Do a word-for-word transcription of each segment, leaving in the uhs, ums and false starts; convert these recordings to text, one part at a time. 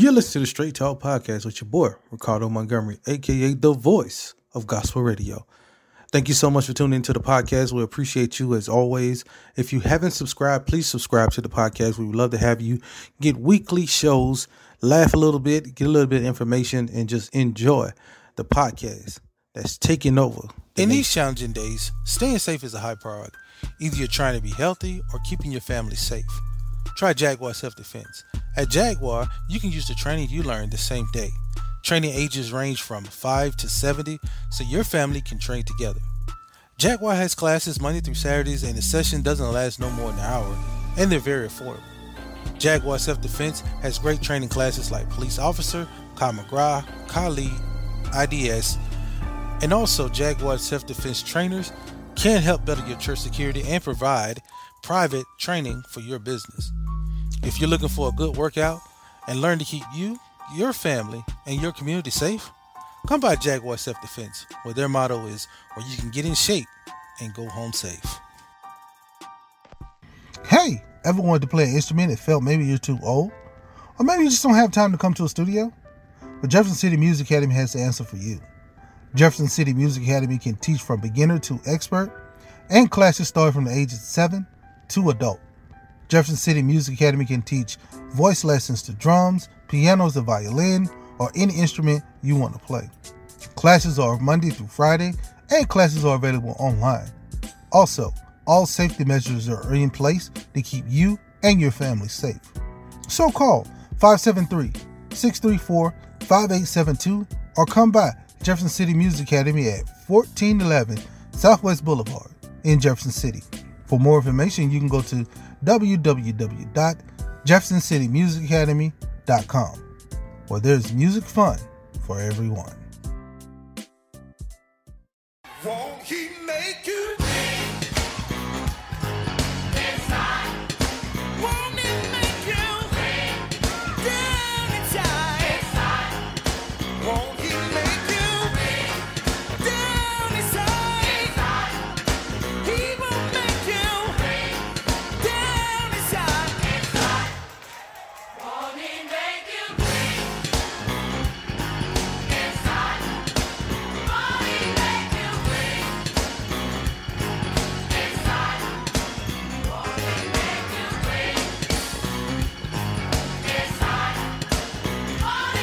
You're listening to the Straight Talk Podcast with your boy, Ricardo Montgomery, a k a the voice of Gospel Radio. Thank you so much for tuning into the podcast. We appreciate you as always. If you haven't subscribed, please subscribe to the podcast. We would love to have you get weekly shows, laugh a little bit, get a little bit of information, and just enjoy the podcast that's taking over. In these challenging days, staying safe is a high priority. Either you're trying to be healthy or keeping your family safe. Try Jaguar Self-Defense. At Jaguar, you can use the training you learned the same day. Training ages range from five to seventy, so your family can train together. Jaguar has classes Monday through Saturdays, and the session doesn't last no more than an hour, and they're very affordable. Jaguar Self-Defense has great training classes like Police Officer, Kamagra, Kali, I D S, and also Jaguar Self-Defense trainers can help better your church security and provide private training for your business. If you're looking for a good workout and learn to keep you, your family, and your community safe, come by Jaguar Self-Defense, where their motto is, where you can get in shape and go home safe. Hey, ever wanted to play an instrument that felt maybe you're too old? Or maybe you just don't have time to come to a studio? But Jefferson City Music Academy has the answer for you. Jefferson City Music Academy can teach from beginner to expert, and classes start from the ages of seven to adult. Jefferson City Music Academy can teach voice lessons to drums, pianos, the violin, or any instrument you want to play. Classes are Monday through Friday, and classes are available online. Also, all safety measures are in place to keep you and your family safe. So call five seven three, six three four, five eight seven two or come by Jefferson City Music Academy at fourteen eleven Southwest Boulevard in Jefferson City. For more information, you can go to w w w dot jefferson city music academy dot com, where there's music fun for everyone. Won't he make you think inside? Won't he make you think down inside? Inside? Won't he make you think down inside? Inside? He will make you think down inside. Inside? Won't he make you think inside? Won't he make you think inside? Won't he make you think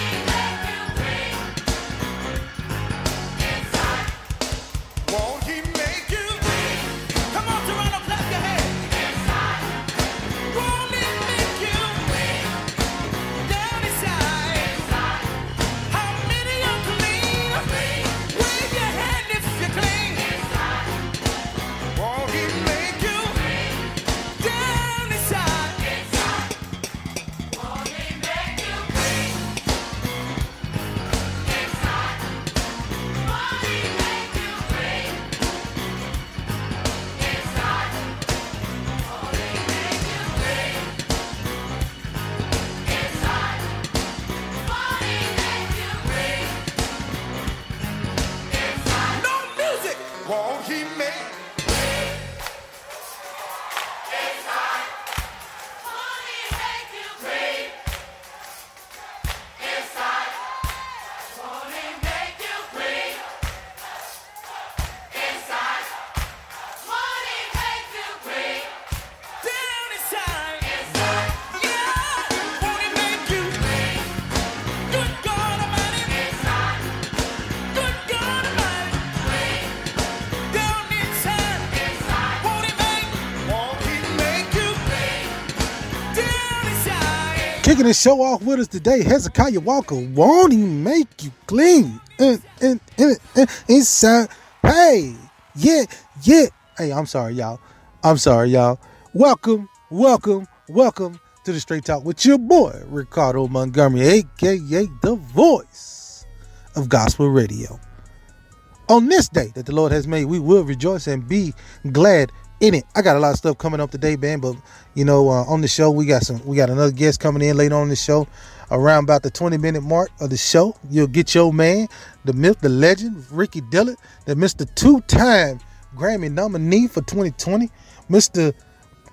inside? Won't he make you think inside? Won't he make you think? Come on, Toronto, clap your hands. Inside. Won't he make you think down inside? Inside. How many are clean? Wave your hand if you're clean. Inside. Won't he make you think down inside? Inside. Won't he make you think inside? Won't he make you think inside? Won't he make you think inside? Won't he make you think inside? No music. Won't he make inside? Won't he make you think inside? Won't he make you think inside? Won't he make you think down inside? Inside? Yeah. Won't he make you think? Good God Almighty. Inside. Good God Almighty. Down inside. Inside. Won't he make? Won't he make you think down inside? Kicking the show off with us today, Hezekiah Walker. Won't he make you clean? In, in, in, in, inside. Hey, yeah, yeah. Hey, I'm sorry, y'all. I'm sorry, y'all. Welcome, welcome, welcome to the Straight Talk with your boy, Ricardo Montgomery, a k a the voice of Gospel Radio. On this day that the Lord has made, we will rejoice and be glad in it. I got a lot of stuff coming up today, man. But you know, uh, on the show, we got some. We got another guest coming in later on in the show, around about the twenty-minute mark of the show. You'll get your man, the myth, the legend, Ricky Dillard, the Mister Two-Time Grammy nominee for twenty twenty, Mister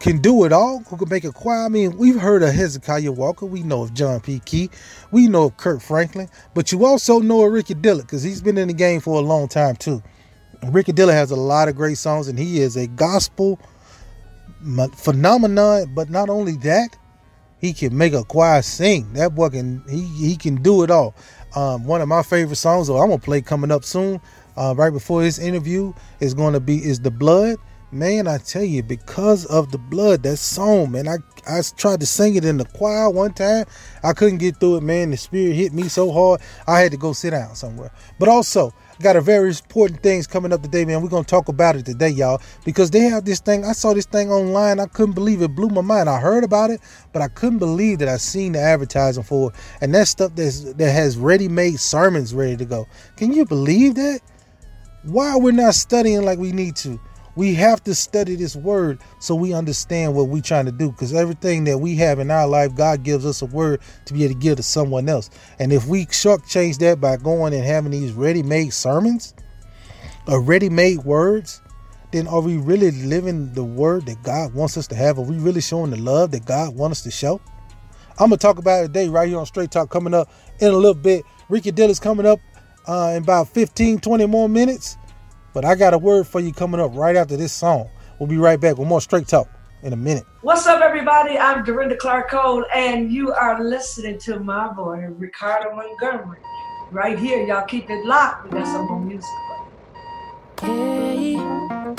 can do it all, who can make it quiet. I mean, we've heard of Hezekiah Walker. We know of John P. Key. We know of Kirk Franklin. But you also know of Ricky Dillard because he's been in the game for a long time, too. And Ricky Dillard has a lot of great songs, and he is a gospel phenomenon. But not only that, he can make a choir sing. That boy can, he, he can do it all. Um, one of my favorite songs, or I'm going to play coming up soon, uh, right before his interview, is going to be is The Blood. Man, I tell you, because of The Blood, that song, man, I, I tried to sing it in the choir one time. I couldn't get through it, man. The spirit hit me so hard, I had to go sit down somewhere. But also, got a very important things coming up today, man. We're going to talk about it today, y'all, because they have this thing. I saw this thing online. I couldn't believe it. It blew my mind. I heard about it, but I couldn't believe that I seen the advertising for it. And that stuff that's, that has ready-made sermons ready to go. Can you believe that? Why we're not studying like we need to? We have to study this word so we understand what we're trying to do, because everything that we have in our life, God gives us a word to be able to give to someone else. And if we shortchange that by going and having these ready-made sermons or ready-made words, then are we really living the word that God wants us to have? Are we really showing the love that God wants us to show? I'm going to talk about it today right here on Straight Talk coming up in a little bit. Ricky Dillard's coming up uh, in about fifteen, twenty more minutes. But I got a word for you coming up right after this song. We'll be right back with more Straight Talk in a minute. What's up, everybody? I'm Dorinda Clark Cole, and you are listening to my boy, Ricardo Montgomery. Right here, y'all keep it locked. We got some more music. Hey, mm,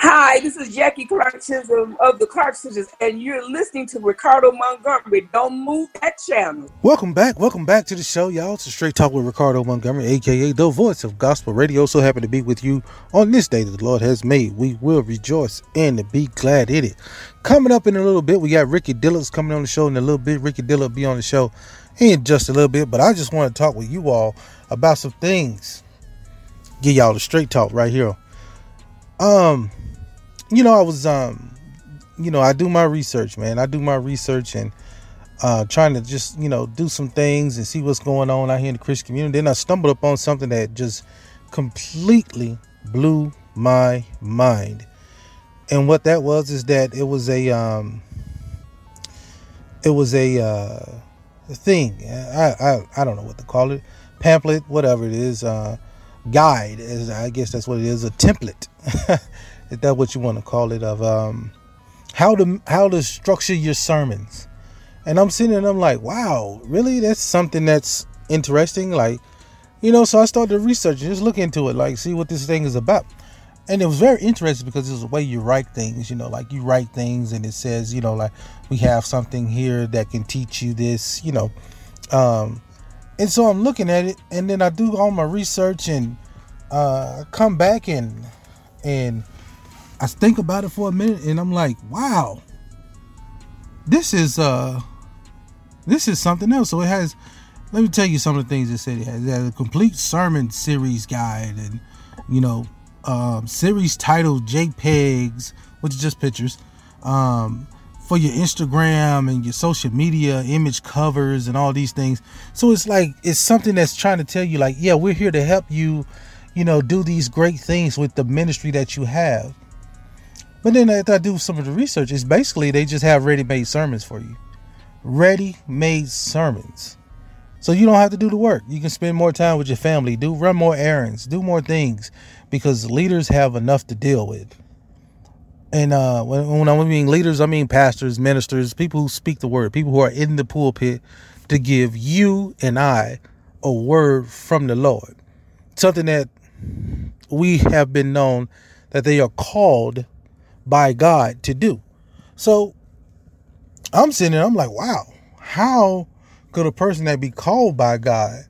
Hi, this is Jackie Clark Chisholm of the Clark Sisters, and you're listening to Ricardo Montgomery. Don't move that channel. Welcome back. Welcome back to the show, y'all. It's a Straight Talk with Ricardo Montgomery, a k a the voice of gospel radio. So happy to be with you on this day that the Lord has made. We will rejoice and be glad in it. Coming up in a little bit, we got Ricky Dillard's coming on the show in a little bit. Ricky Dillard will be on the show in just a little bit, but I just want to talk with you all about some things. Give y'all the straight talk right here. Um... You know, I was, um, you know, I do my research, man. I do my research and uh, trying to just, you know, do some things and see what's going on out here in the Christian community. Then I stumbled upon something that just completely blew my mind. And what that was is that it was a, um, it was a uh, thing. I, I, I don't know what to call it. Pamphlet, whatever it is. Uh, guide, is, I guess that's what it is. A template. Is that what you want to call it? Of um, how to how to structure your sermons. And I'm sitting and I'm like, wow, really? That's something that's interesting. Like, you know, so I started to research and just look into it, like see what this thing is about. And it was very interesting because it was the way you write things, you know, like you write things and it says, you know, like we have something here that can teach you this, you know. Um, and so I'm looking at it and then I do all my research and uh, come back and and. I think about it for a minute and I'm like, wow, this is uh, this is something else. So it has, let me tell you some of the things it said. It has, it has a complete sermon series guide and, you know, um, series titled JPEGs, which is just pictures, um, for your Instagram and your social media, image covers and all these things. So it's like, it's something that's trying to tell you like, yeah, we're here to help you, you know, do these great things with the ministry that you have. But then after I do some of the research, it's basically they just have ready-made sermons for you. Ready-made sermons. So you don't have to do the work. You can spend more time with your family. Do run more errands. Do more things. Because leaders have enough to deal with. And uh, when, when I mean leaders, I mean pastors, ministers, people who speak the word. People who are in the pulpit to give you and I a word from the Lord. Something that we have been known that they are called by God to do. So I'm sitting there, I'm like, wow, how could a person that be called by God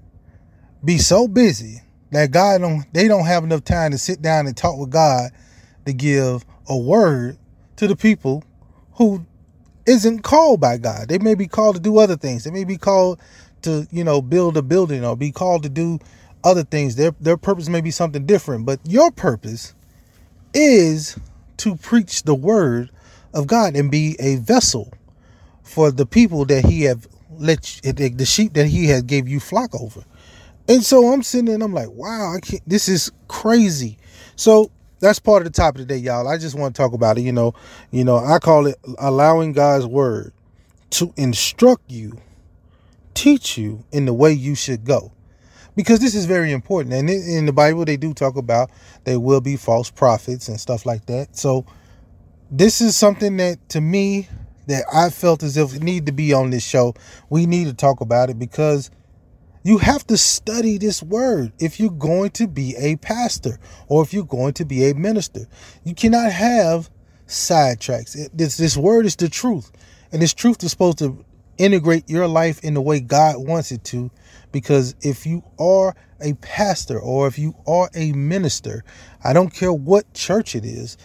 be so busy that God don't, they don't have enough time to sit down and talk with God to give a word to the people who isn't called by God. They may be called to do other things. They may be called to, you know, build a building or be called to do other things. Their, their purpose may be something different, but your purpose is to preach the word of God and be a vessel for the people that he have let you, the sheep that he has gave you flock over. And so I'm sitting there and I'm like, wow, I can't, this is crazy. So that's part of the topic today, y'all. I just want to talk about it. You know, you know, I call it allowing God's word to instruct you, teach you in the way you should go. Because this is very important. And in the Bible, they do talk about there will be false prophets and stuff like that. So this is something that to me that I felt as if it needed to be on this show. We need to talk about it because you have to study this word if you're going to be a pastor or if you're going to be a minister. You cannot have sidetracks. This, this word is the truth. And this truth is supposed to integrate your life in the way God wants it to. Because if you are a pastor or if you are a minister, I don't care what church it is.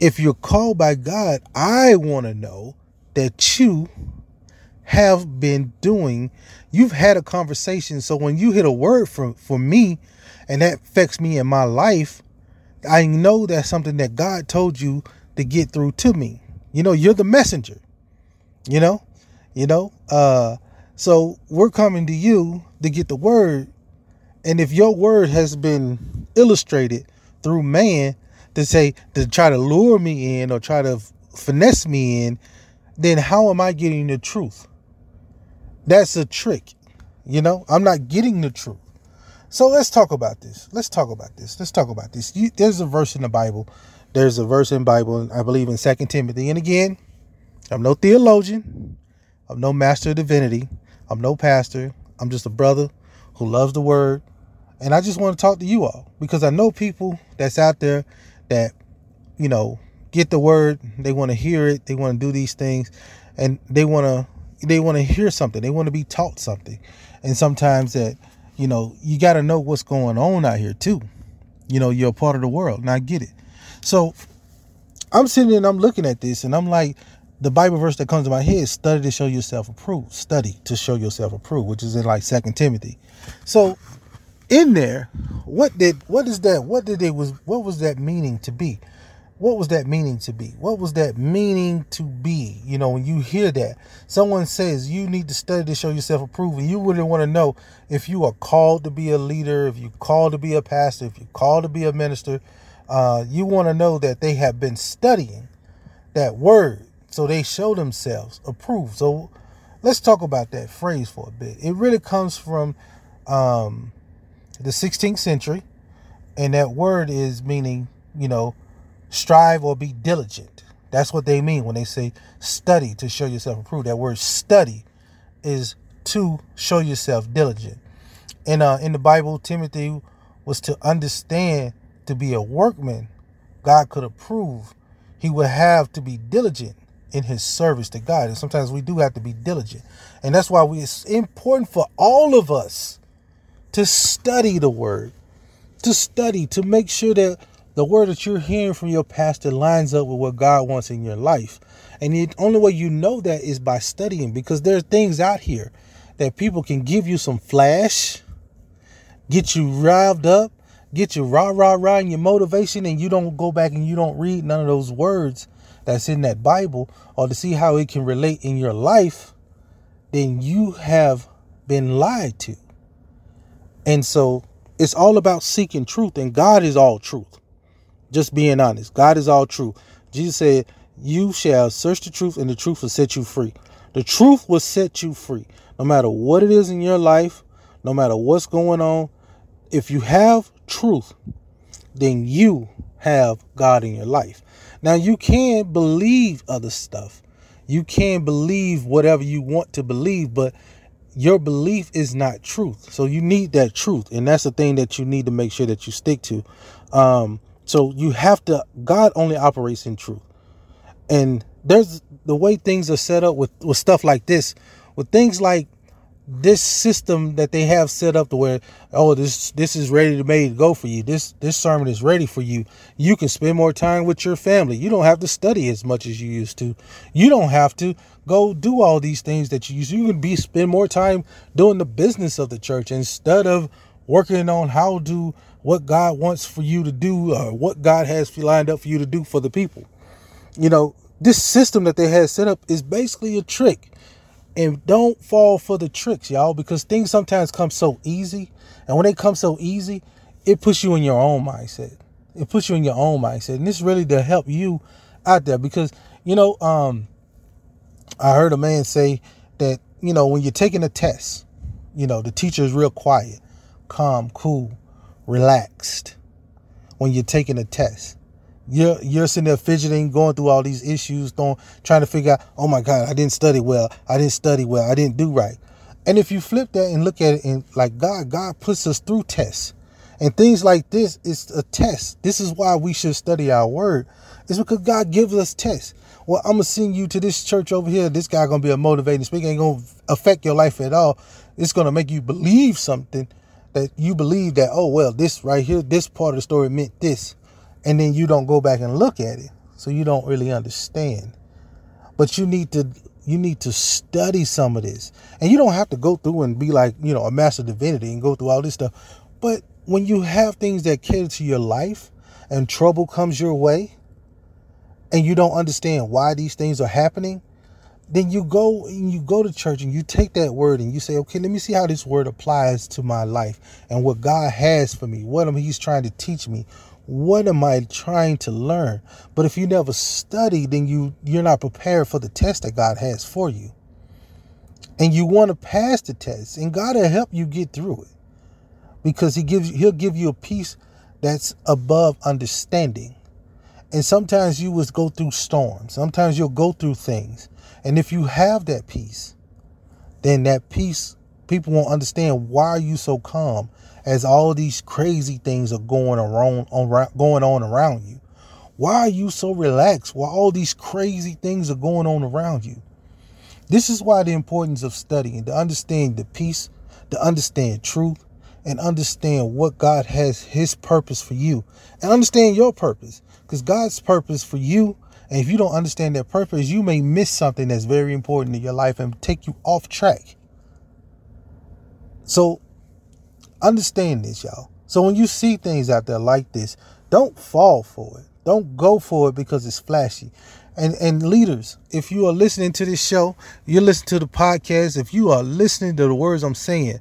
If you're called by God, I want to know that you have been doing. You've had a conversation. So when you hit a word for, for me, and that affects me in my life, I know that's something that God told you to get through to me. You know, you're the messenger, you know, you know, uh, so we're coming to you to get the word. And if your word has been illustrated through man to say, to try to lure me in or try to finesse me in, then how am I getting the truth? That's a trick. You know, I'm not getting the truth. So let's talk about this. Let's talk about this. Let's talk about this. You, there's a verse in the Bible. There's a verse in the Bible, I believe in Second Timothy. And again, I'm no theologian. I'm no master of divinity. I'm no pastor. I'm just a brother who loves the word. And I just want to talk to you all, because I know people that's out there that, you know, get the word. They want to hear it. They want to do these things, and they want to they want to hear something. They want to be taught something. And sometimes that, you know, you got to know what's going on out here, too. You know, you're a part of the world, and I get it. So I'm sitting and I'm looking at this, and I'm like, the Bible verse that comes to my head is study to show yourself approved. Study to show yourself approved, which is in like Second Timothy. So in there, what did what is that? What did it was? What was that meaning to be? What was that meaning to be? What was that meaning to be? You know, when you hear that, someone says you need to study to show yourself approved, and you wouldn't want to know if you are called to be a leader, if you called to be a pastor, if you called to be a minister. Uh, you want to know that they have been studying that word, so they show themselves approved. So let's talk about that phrase for a bit. It really comes from um, the sixteenth century, and that word is meaning, you know, strive or be diligent. That's what they mean when they say study to show yourself approved. That word study is to show yourself diligent. And uh, in the Bible, Timothy was to understand to be a workman God could approve. He would have to be diligent in his service to God. And sometimes we do have to be diligent. And that's why we, it's important for all of us to study the word, to study, to make sure that the word that you're hearing from your pastor lines up with what God wants in your life. And the only way you know that is by studying, because there are things out here that people can give you some flash, get you riled up, get you rah, rah, rah in your motivation, and you don't go back and you don't read none of those words that's in that Bible or to see how it can relate in your life, then you have been lied to. And so it's all about seeking truth, and God is all truth. Just being honest, God is all truth. Jesus said, you shall search the truth, and the truth will set you free. The truth will set you free. No matter what it is in your life, no matter what's going on, if you have truth, then you have God in your life. Now, you can believe other stuff. You can believe whatever you want to believe, but your belief is not truth. So you need that truth. And that's the thing that you need to make sure that you stick to. Um, So you have to, God only operates in truth. And there's the way things are set up with, with stuff like this, with things like this system that they have set up to where, oh, this this is ready to made go for you. This this sermon is ready for you. You can spend more time with your family. You don't have to study as much as you used to. You don't have to go do all these things that you used to. You can be spend more time doing the business of the church instead of working on how to what God wants for you to do, or what God has lined up for you to do for the people. You know, this system that they had set up is basically a trick. And don't fall for the tricks, y'all, because things sometimes come so easy. And when they come so easy, it puts you in your own mindset. It puts you in your own mindset. And it's really to help you out there, because, you know, um, I heard a man say that, you know, when you're taking a test, you know, the teacher is real quiet, calm, cool, relaxed. When you're taking a test, you're you're sitting there fidgeting, going through all these issues, throwing, trying to figure out, oh my God, I didn't study well, I didn't study well, I didn't do right. And if you flip that and look at it, and like God, God puts us through tests, and things like this is a test. This is why we should study our word. It's because God gives us tests. Well, I'm gonna send you to this church over here. This guy gonna be a motivating speaker. Ain't gonna affect your life at all. It's gonna make you believe something. That you believe that, oh, well, this right here, this part of the story meant this. And then you don't go back and look at it. So you don't really understand. But you need to You need to study some of this. And you don't have to go through and be like, you know, a master divinity and go through all this stuff. But when you have things that cater to your life and trouble comes your way and you don't understand why these things are happening, then you go and you go to church and you take that word and you say, okay, let me see how this word applies to my life and what God has for me. What am he's trying to teach me? What am I trying to learn? But if you never study, then you, you're not prepared for the test that God has for you. And you want to pass the test, and God will help you get through it, because he gives, he'll give you a peace that's above understanding. And sometimes you will go through storms. Sometimes you'll go through things. And if you have that peace, then that peace, people won't understand why are you so calm as all these crazy things are going around, on, going on around you. Why are you so relaxed while all these crazy things are going on around you? This is why the importance of studying, to understand the peace, to understand truth, and understand what God has his purpose for you, and understand your purpose, because God's purpose for you. And if you don't understand that purpose, you may miss something that's very important in your life and take you off track. So understand this, y'all. So when you see things out there like this, don't fall for it. Don't go for it because it's flashy. And and leaders, if you are listening to this show, you're listening to the podcast, if you are listening to the words I'm saying,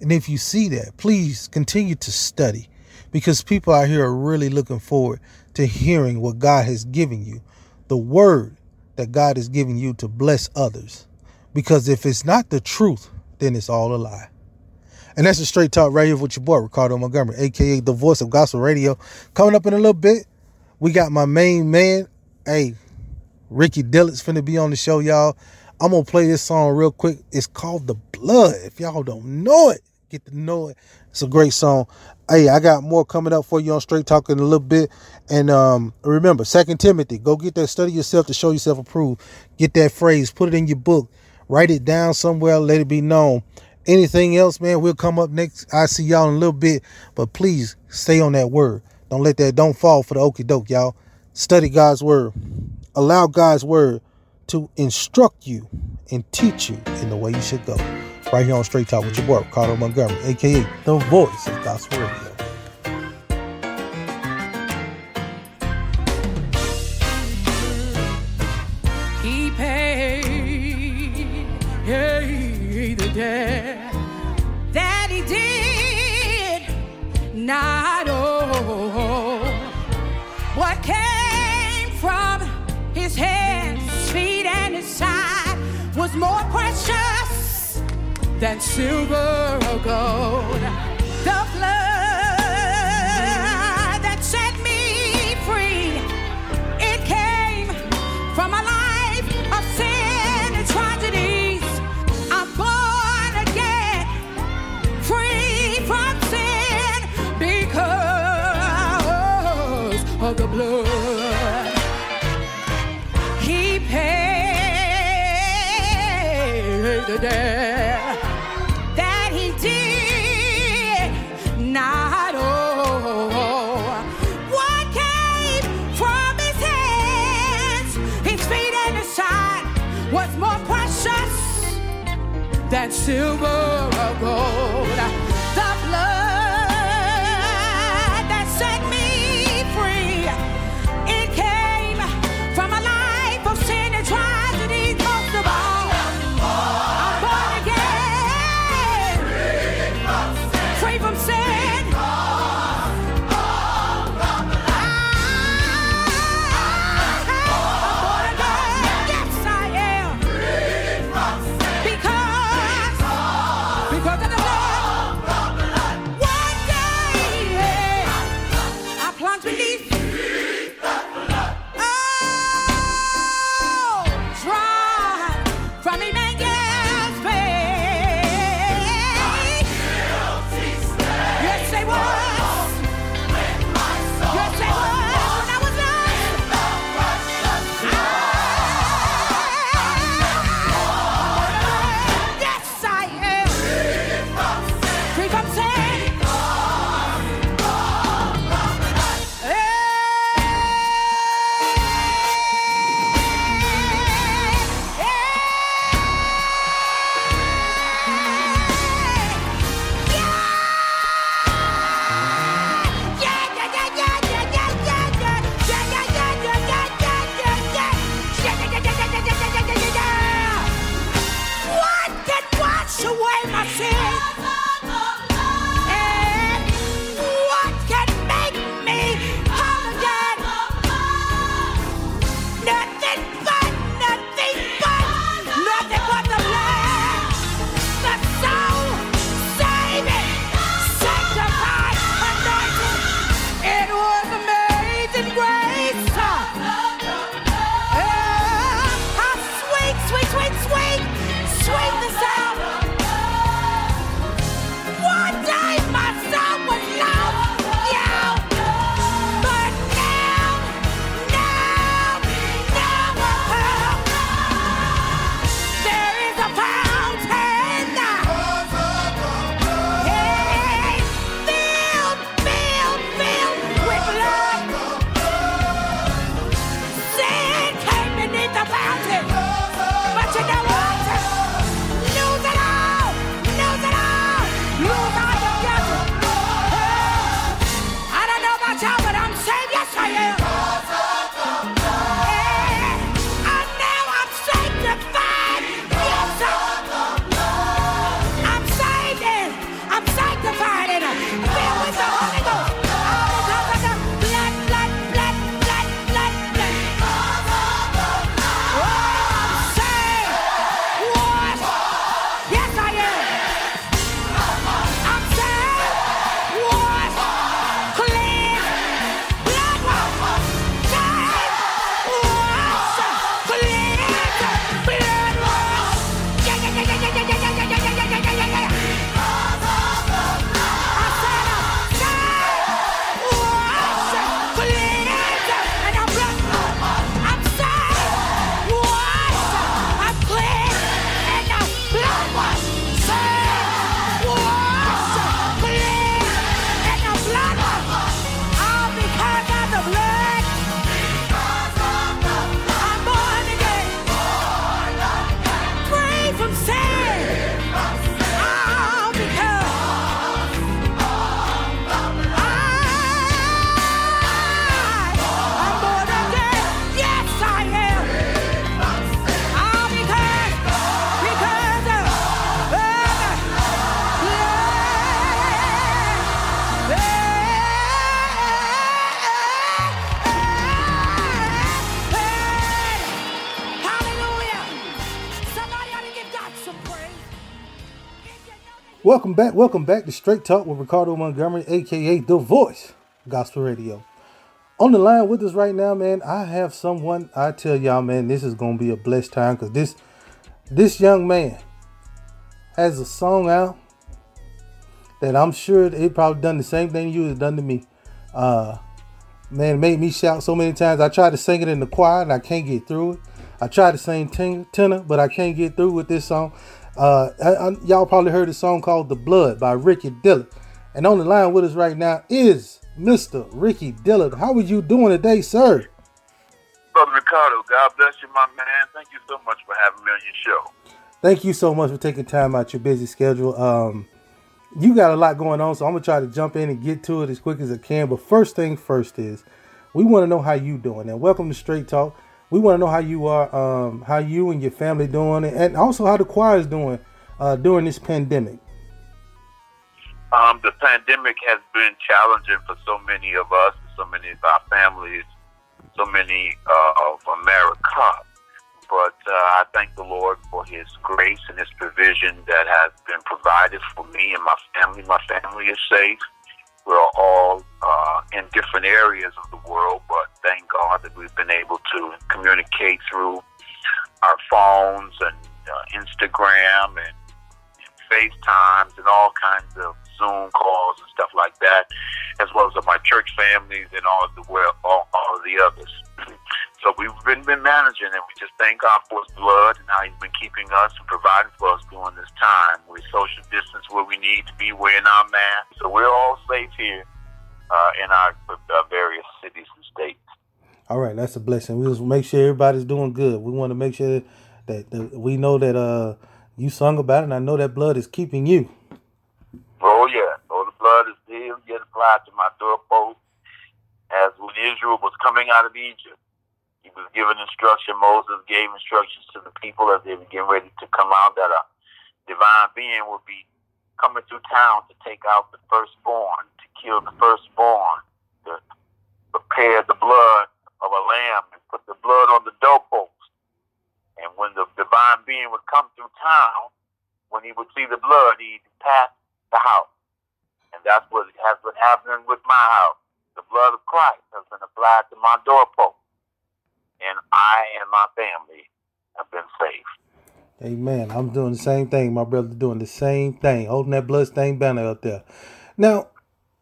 and if you see that, please continue to study, because people out here are really looking forward to hearing what God has given you, the word that God has given you to bless others. Because if it's not the truth, then it's all a lie. And that's the Straight Talk right here with your boy, Ricardo Montgomery, a k a the voice of gospel radio. Coming up in a little bit, we got my main man, hey, Ricky Dillett's finna be on the show, y'all. I'm going to play this song real quick. It's called The Blood. If y'all don't know it, get to know it. It's a great song. Hey, I got more coming up for you on Straight Talk in a little bit. And um, remember, Second Timothy, go get that. Study yourself to show yourself approved. Get that phrase. Put it in your book. Write it down somewhere. Let it be known. Anything else, man, we'll come up next. I see y'all in a little bit. But please, stay on that word. Don't let that, don't fall for the okie doke, y'all. Study God's word. Allow God's word to instruct you and teach you in the way you should go. Right here on Straight Talk with your boy, Ricardo Montgomery, a k a the voice of gospel radio. He paid the debt that he did not owe. What came from his hands, feet, and his side was more precious than silver or gold. The blood that set me free, it came from a life of sin and tragedies. I'm born again, free from sin, because of the blood. He paid the debt than silver or gold. The blood that set me free, it came from a life of sin and tragedy. Most of all, I'm born again, free from sin, because of the love Welcome back, welcome back to Straight Talk with Ricardo Montgomery, a k a. The Voice, Gospel Radio. On the line with us right now, man, I have someone, I tell y'all, man, this is going to be a blessed time because this, this young man has a song out that I'm sure it probably done the same thing you have done to me. Uh, man, it made me shout so many times. I tried to sing it in the choir and I can't get through it. I tried to sing tenor, but I can't get through with this song. Uh, I, I, y'all probably heard a song called "The Blood" by Ricky Dillard, and on the line with us right now is Mister Ricky Dillard. How are you doing today, sir? Brother Ricardo, God bless you, my man. Thank you so much for having me on your show. Thank you so much for taking time out your busy schedule. Um, you got a lot going on, so I'm gonna try to jump in and get to it as quick as I can. But first thing first is, we want to know how you doing, and welcome to Straight Talk. We want to know how you are, um, how you and your family doing, and also how the choir is doing uh, during this pandemic. Um, the pandemic has been challenging for so many of us, so many of our families, so many uh, of America. But uh, I thank the Lord for His grace and His provision that has been provided for me and my family. My family is safe. We're all uh, in different areas of the world, but thank God that we've been able to communicate through our phones and uh, Instagram and, and FaceTimes and all kinds of Zoom calls and stuff like that, as well as my church families and all of the world, all, all of the others. So we've been, been managing, and we just thank God for His blood and how He's been keeping us and providing for us during this time. We social distance where we need to be, wearing our masks. So we're all safe here uh, in our uh, various cities and states. All right, that's a blessing. We just make sure everybody's doing good. We want to make sure that, that we know that uh, you sung about it, and I know that blood is keeping you. Oh, yeah. Oh, the blood is still yet applied to my doorpost. As when Israel was coming out of Egypt, He was given instruction. Moses gave instructions to the people as they were getting ready to come out that a divine being would be coming through town to take out the firstborn, to kill the firstborn, to prepare the blood of a lamb and put the blood on the doorpost. And when the divine being would come through town, when he would see the blood, he'd pass the house. And that's what has been happening with my house. The blood of Christ has been applied to my doorpost. And I and my family have been safe. Amen. I'm doing the same thing. My brother's doing the same thing, holding that bloodstained banner up there. Now,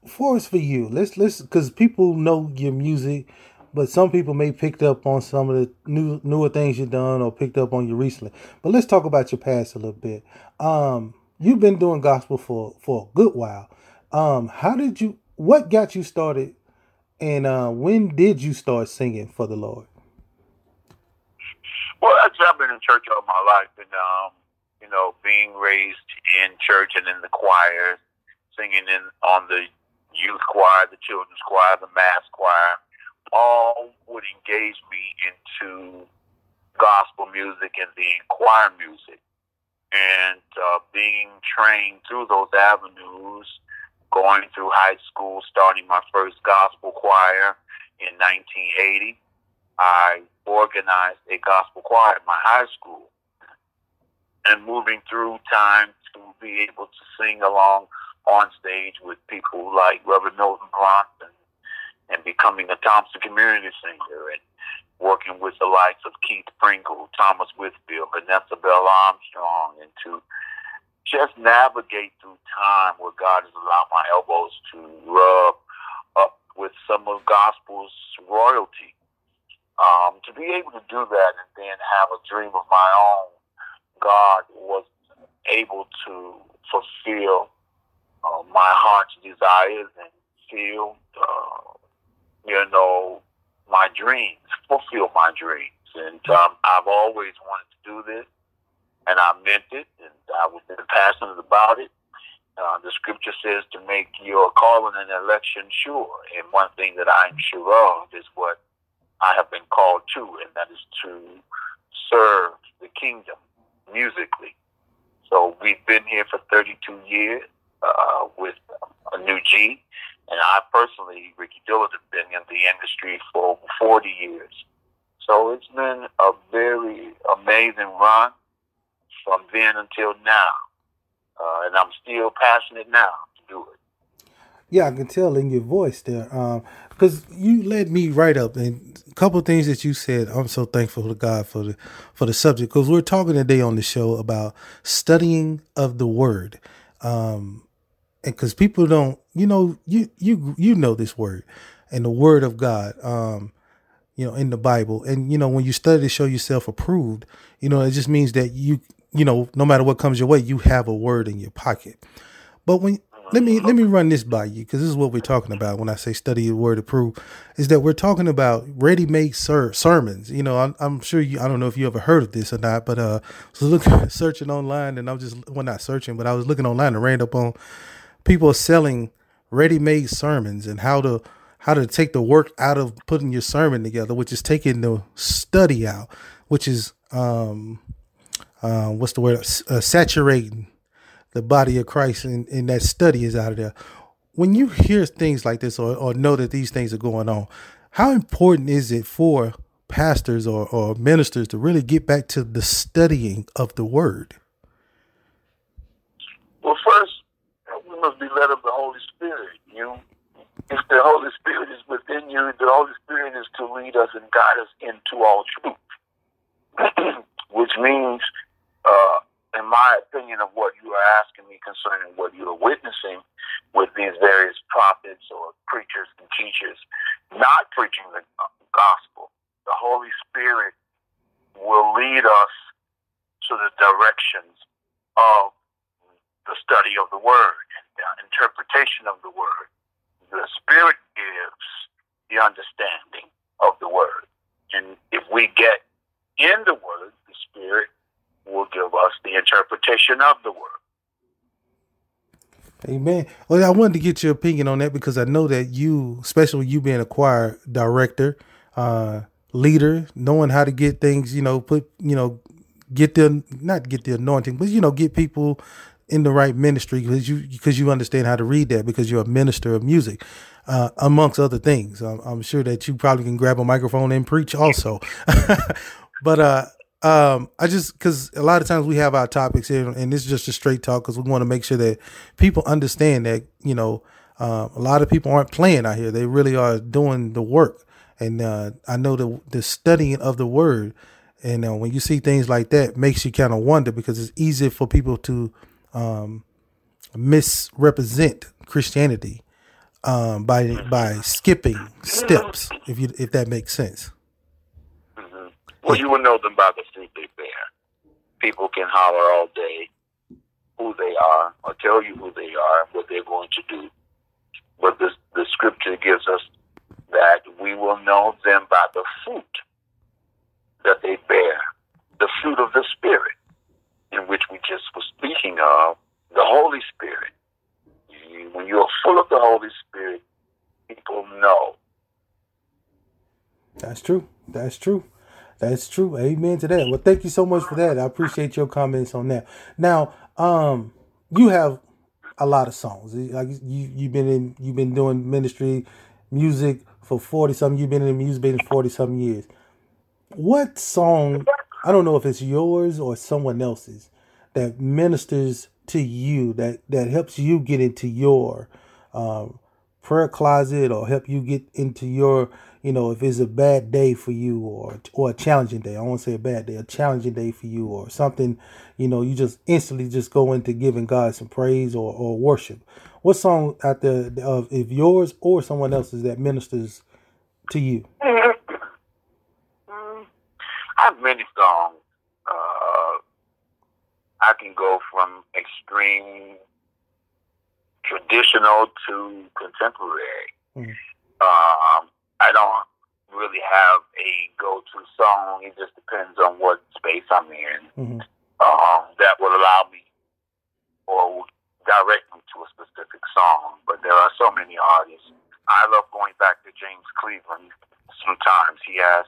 for us, for you, let's let's because people know your music, but some people may picked up on some of the new newer things you've done or picked up on you recently. But let's talk about your past a little bit. Um, you've been doing gospel for for a good while. Um, how did you? What got you started? And uh, when did you start singing for the Lord? Well, actually, I've been in church all my life, and, um, you know, being raised in church and in the choir, singing in on the youth choir, the children's choir, the mass choir, all would engage me into gospel music and the choir music. And uh, being trained through those avenues, going through high school, starting my first gospel choir in nineteen eighty, I organized a gospel choir at my high school, and moving through time to be able to sing along on stage with people like Reverend Milton Bronson, and becoming a Thompson community singer, and working with the likes of Keith Pringle, Thomas Whitfield, Vanessa Bell Armstrong, and to just navigate through time where God has allowed my elbows to rub up with some of gospel's royalty. Um, to be able to do that and then have a dream of my own, God was able to fulfill uh, my heart's desires and feel, uh, you know, my dreams, fulfill my dreams. And um, I've always wanted to do this, and I meant it, and I was passionate about it. Uh, the scripture says to make your calling and election sure, and one thing that I'm sure of is what I have been called to, and that is to serve the kingdom musically. So we've been here for thirty-two years uh, with a new G, and I personally, Ricky Dillard, have been in the industry for over forty years. So it's been a very amazing run from then until now. Uh, and I'm still passionate now to do it. Yeah, I can tell in your voice there. Because um, you led me right up. And a couple of things that you said, I'm so thankful to God for the, for the subject. Because we're talking today on the show about studying of the word. Um, and because people don't, you know, you you you know this word and the word of God, um, you know, in the Bible. And, you know, when you study to show yourself approved, you know, it just means that you, you know, no matter what comes your way, you have a word in your pocket. But when Let me let me run this by you, because this is what we're talking about when I say study the word to prove, is that we're talking about ready-made ser- sermons. You know, I'm, I'm sure you, I don't know if you ever heard of this or not, but uh, so looking searching online, and I was just well not searching, but I was looking online and ran up on people selling ready-made sermons and how to how to take the work out of putting your sermon together, which is taking the study out, which is um, uh, what's the word uh, saturating. The body of Christ and, and that study is out of there. When you hear things like this or, or know that these things are going on, how important is it for pastors or, or ministers to really get back to the studying of the word? Well, first, we must be led of the Holy Spirit. You, if the Holy Spirit is within you, the Holy Spirit is to lead us and guide us into all truth, which means, uh, in my opinion of what you are asking me concerning what you are witnessing with these various prophets or preachers and teachers not preaching the gospel, the Holy Spirit will lead us to the directions of the study of the Word and the interpretation of the Word. The Spirit gives the understanding of the Word. And if we get in the Word, the Spirit will give us the interpretation of the word. Amen. Well, I wanted to get your opinion on that because I know that you, especially you being a choir director, uh, leader, knowing how to get things, you know, put, you know, get the, not get the anointing, but, you know, get people in the right ministry because you, because you understand how to read that because you're a minister of music, uh, amongst other things. I'm, I'm sure that you probably can grab a microphone and preach also. but, uh, Um, I just, because a lot of times we have our topics here and this is just a straight talk because we want to make sure that people understand that, you know, uh, a lot of people aren't playing out here. They really are doing the work. And uh, I know the, the studying of the word. And uh, when you see things like that, makes you kind of wonder because it's easy for people to um, misrepresent Christianity um, by by skipping steps, if you if that makes sense. Well, you will know them by the fruit they bear. People can holler all day who they are or tell you who they are, what they're going to do. But this, the scripture gives us that we will know them by the fruit that they bear, the fruit of the Spirit, in which we just were speaking of, the Holy Spirit. You, when you are full of the Holy Spirit, people know. That's true. That's true. That's true. Amen to that. Well, thank you so much for that. I appreciate your comments on that. Now, um, you have a lot of songs. Like you, you've been in, you've been doing ministry, music for forty something. You've been in the music business forty something years. What song? I don't know if it's yours or someone else's that ministers to you that that helps you get into your um, prayer closet or help you get into your. You know, if it's a bad day for you or or a challenging day, I won't say a bad day, a challenging day for you or something, you know, you just instantly just go into giving God some praise or, or worship. What song out there of if yours or someone else's that ministers to you? I have many songs. Uh, I can go from extreme traditional to contemporary. Mm-hmm. Um, I don't really have a go-to song. It just depends on what space I'm in mm-hmm. um, that will allow me or will direct me to a specific song. But there are so many artists. I love going back to James Cleveland. Sometimes he has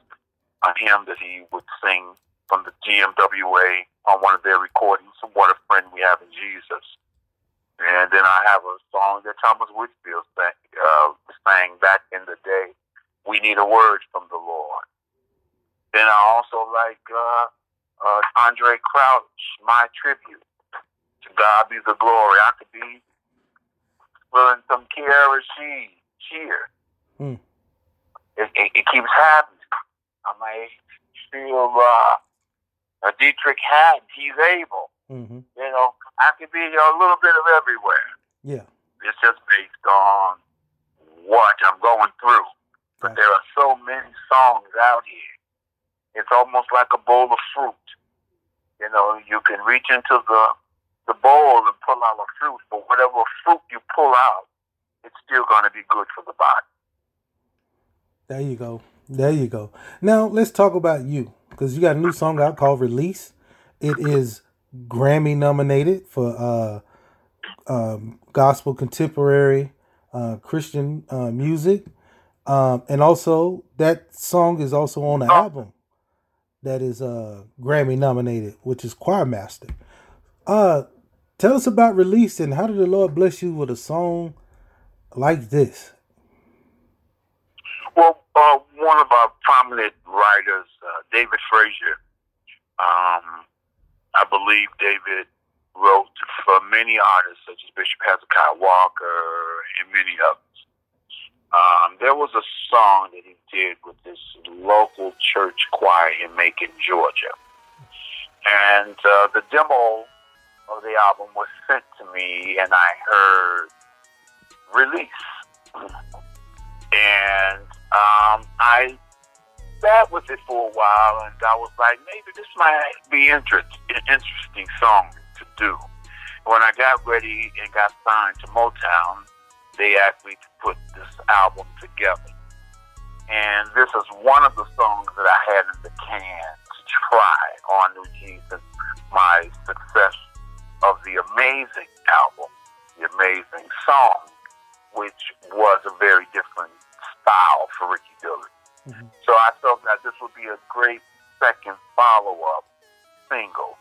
a hymn that he would sing from the G M W A on one of their recordings, What a Friend We Have in Jesus. And then I have a song that Thomas Whitfield sang, uh, sang back in the day. We need a word from the Lord. Then I also like uh, uh, Andre Crouch, My Tribute to God be the glory. I could be feeling some Kiara Sheen cheer. Mm. It, it, it keeps happening. I might feel uh, a Dietrich Haddon. He's able. Mm-hmm. You know, I could be a little bit of everywhere. Yeah. It's just based on what I'm going through. But there are so many songs out here. It's almost like a bowl of fruit. You know, you can reach into the the bowl and pull out a fruit, but whatever fruit you pull out, it's still going to be good for the body. There you go. There you go. Now, let's talk about you, because you got a new song out called Release. It is Grammy nominated for uh, um, gospel contemporary uh, Christian uh, music. Um, and also, that song is also on an album that is uh, Grammy nominated, which is Choirmaster. Uh, tell us about Release and how did the Lord bless you with a song like this? Well, uh, one of our prominent writers, uh, David Frazier, um, I believe David wrote for many artists such as Bishop Hezekiah Walker and many others. Um, there was a song that he did with this local church choir in Macon, Georgia. And uh, the demo of the album was sent to me, and I heard Release. And um, I sat with it for a while, and I was like, maybe this might be interest, an interesting song to do. When I got ready and got signed to Motown, they asked me to put this album together. And this is one of the songs that I had in the can to try on New Jesus, my success of the amazing album, The Amazing Song, which was a very different style for Ricky Dillard. Mm-hmm. So I felt that this would be a great second follow-up single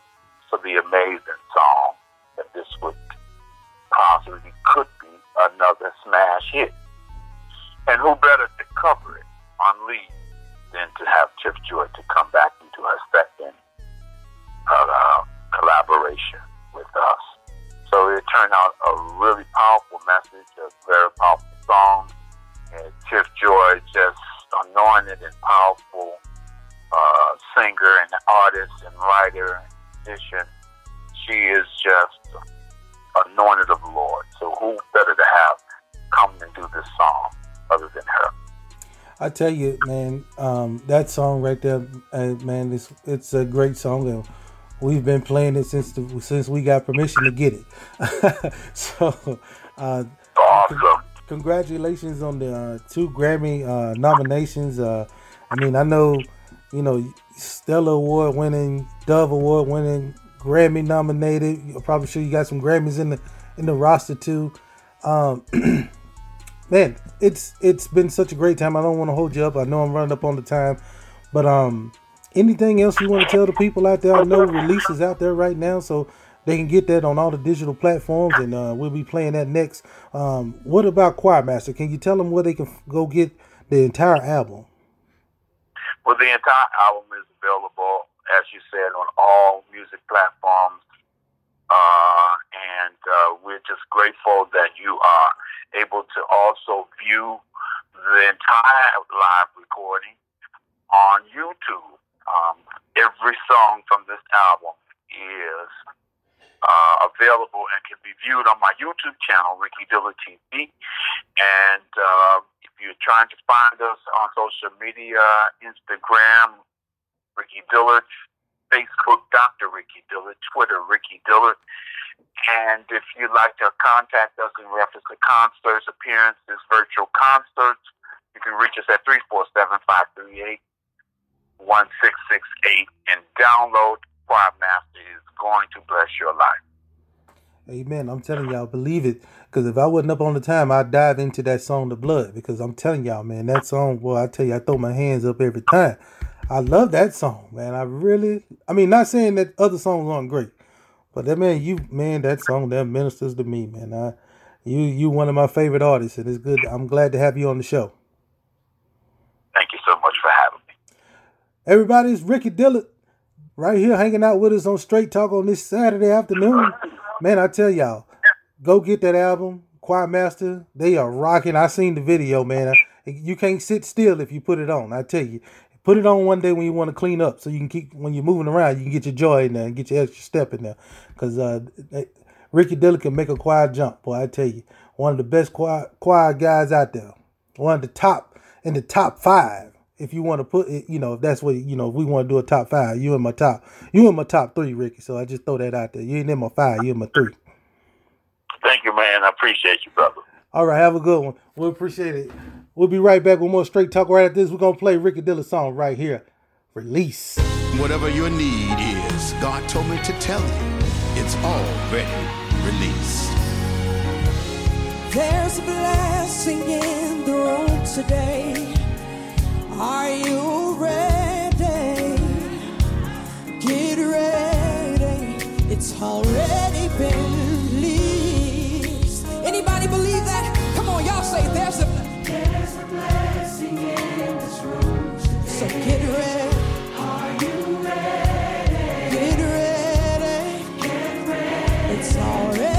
for The Amazing Song, that this would possibly could be another smash hit. And who better to cover it on lead than to have Tiff Joy to come back into her second uh, collaboration with us. So it turned out a really powerful message, a very powerful song. And Tiff Joy, just anointed and powerful uh, singer and artist and writer and musician, she is just anointed of the Lord. So who better to have come and do this song other than her? I tell you, man, um, that song right there, uh, man, it's, it's a great song. And we've been playing it since the, since we got permission to get it. so, uh, awesome. con- congratulations on the uh, two Grammy uh, nominations. Uh, I mean, I know, you know, Stella Award winning, Dove Award winning, Grammy nominated. I'm probably sure you got some Grammys in the in the roster too. Um, man, it's it's been such a great time. I don't want to hold you up. I know I'm running up on the time, but um, anything else you want to tell the people out there? I know Release is out there right now, so they can get that on all the digital platforms, and uh, we'll be playing that next. Um, what about Choirmaster? Can you tell them where they can go get the entire album? Well, the entire album is available, as you said, on all music platforms. Uh, and uh, we're just grateful that you are able to also view the entire live recording on YouTube. Um, every song from this album is uh, available and can be viewed on my YouTube channel, Ricky Dillard T V. And uh, if you're trying to find us on social media, Instagram, Ricky Dillard, Facebook, Doctor Ricky Dillard, Twitter, Ricky Dillard. And if you'd like to contact us in reference to concerts, appearances, virtual concerts, you can reach us at three four seven, five three eight, one six six eight and download Choirmaster. Is going to bless your life. Amen. I'm telling y'all, believe it. Because if I wasn't up on the time, I'd dive into that song, The Blood. Because I'm telling y'all, man, that song, boy, I tell you, I throw my hands up every time. I love that song, man. I really, I mean, not saying that other songs aren't great, but that man, you, man, that song, that ministers to me, man. I, you, you one of my favorite artists, and it's good. I'm glad to have you on the show. Thank you so much for having me. Everybody, it's Ricky Dillard right here hanging out with us on Straight Talk on this Saturday afternoon. Man, I tell y'all, go get that album, Quiet Master. They are rocking. I seen the video, man. You can't sit still if you put it on. I tell you, put it on one day when you want to clean up, so you can keep when you're moving around. You can get your joy in there and get your extra step in there, because uh, Ricky Dillon can make a choir jump. Boy, I tell you, one of the best choir, choir guys out there. One of the top in the top five. If you want to put it, you know, if that's what, you know, if we want to do a top five, you in my top, you in my top three, Ricky. So I just throw that out there. You ain't in my five, you in my three. Thank you, man. I appreciate you, brother. All right. Have a good one. We'll appreciate it. We'll be right back with more Straight Talk right after this. We're going to play Ricky Dillon's song right here. Release. Whatever your need is, God told me to tell you, it's already released. There's a blessing in the room today. Are you ready? Get ready. It's already been released. Anybody believe that? Come on, y'all say there's a there's a blessing in this room today. So get ready. Are you ready? Get ready. Get ready. It's already.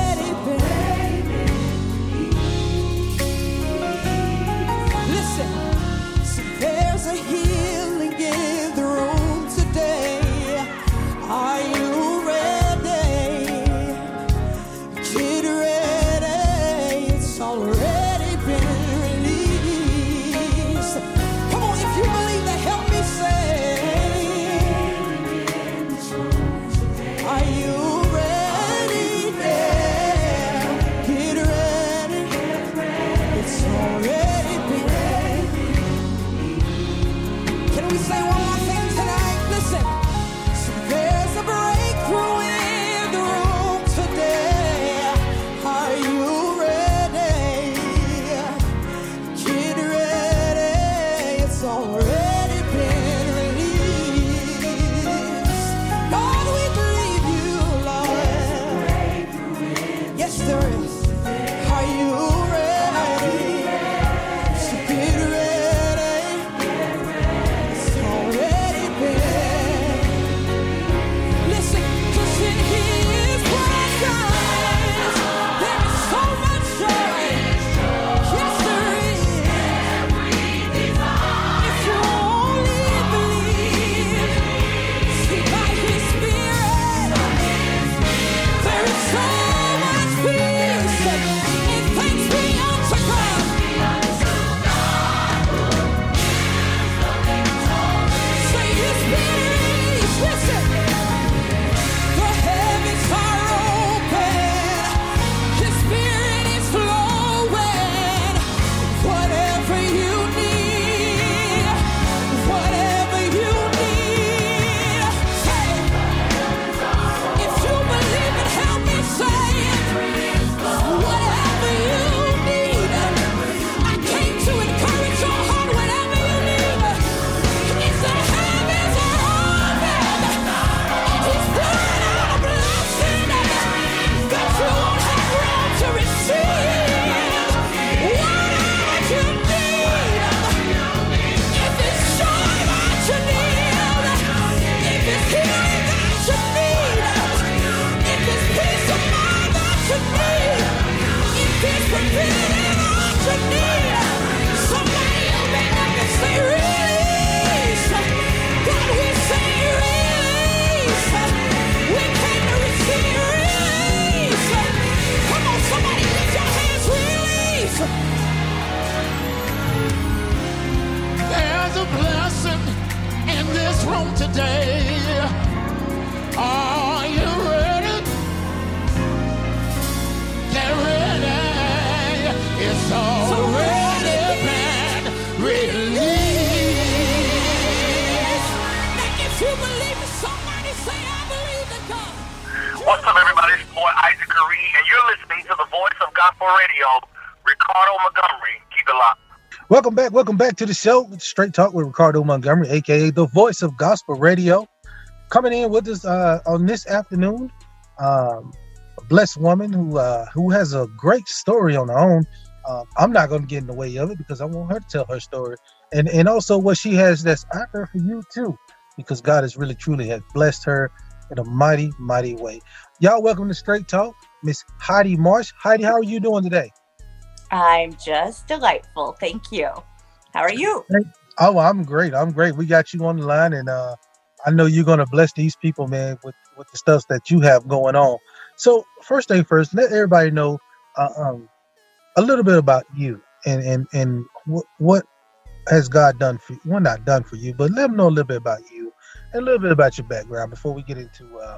Welcome back. Welcome back to the show. It's Straight Talk with Ricardo Montgomery, a k a the voice of gospel radio. Coming in with us uh, on this afternoon, um, a blessed woman who uh, who has a great story on her own. Uh, I'm not going to get in the way of it because I want her to tell her story. And and also what she has that's out there for you, too, because God has really, truly has blessed her in a mighty, mighty way. Y'all welcome to Straight Talk, Miss Heidi Marsh. Heidi, how are you doing today? I'm just delightful. Thank you. How are you? Oh, I'm great. I'm great. We got you on the line, and uh, I know you're going to bless these people, man, with, with the stuff that you have going on. So first thing first, let everybody know uh, um, a little bit about you and, and, and what, what has God done for you? Well, not done for you, but let them know a little bit about you and a little bit about your background before we get into uh,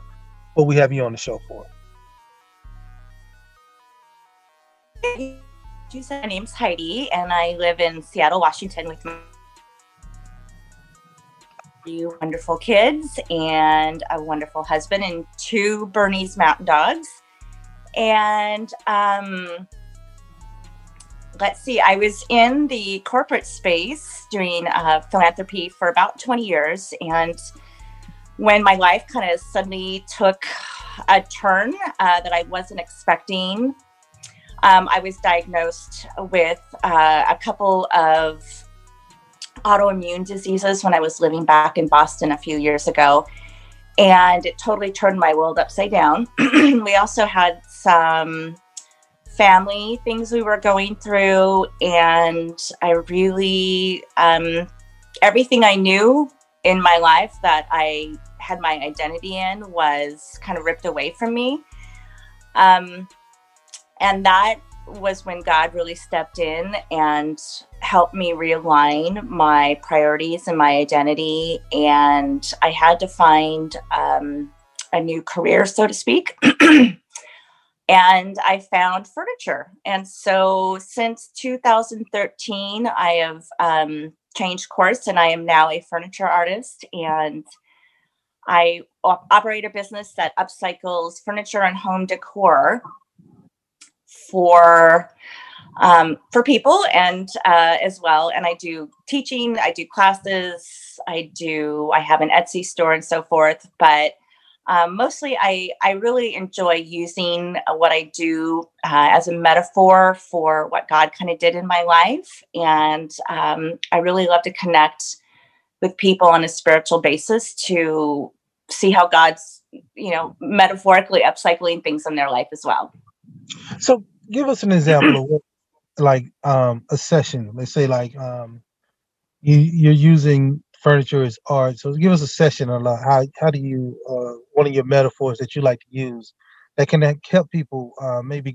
what we have you on the show for. My name's Heidi, and I live in Seattle, Washington with my few wonderful kids and a wonderful husband and two Bernese Mountain Dogs. And um, let's see, I was in the corporate space doing uh, philanthropy for about twenty years. And when my life kind of suddenly took a turn uh, that I wasn't expecting, Um, I was diagnosed with uh, a couple of autoimmune diseases when I was living back in Boston a few years ago, and it totally turned my world upside down. We also had some family things we were going through, and I really, um, everything I knew in my life that I had my identity in was kind of ripped away from me. Um, And that was when God really stepped in and helped me realign my priorities and my identity. And I had to find um, a new career, so to speak. And I found furniture. And so since two thousand thirteen, I have um, changed course, and I am now a furniture artist. And I op- operate a business that upcycles furniture and home decor for um, for people and uh, as well. And I do teaching, I do classes, I do, I have an Etsy store and so forth. But um, mostly I, I really enjoy using what I do uh, as a metaphor for what God kind of did in my life. And um, I really love to connect with people on a spiritual basis to see how God's, you know, metaphorically upcycling things in their life as well. So give us an example of what, like um, a session. Let's say like um, you, you're using furniture as art. So give us a session on like how how do you uh, one of your metaphors that you like to use that can help people, uh, maybe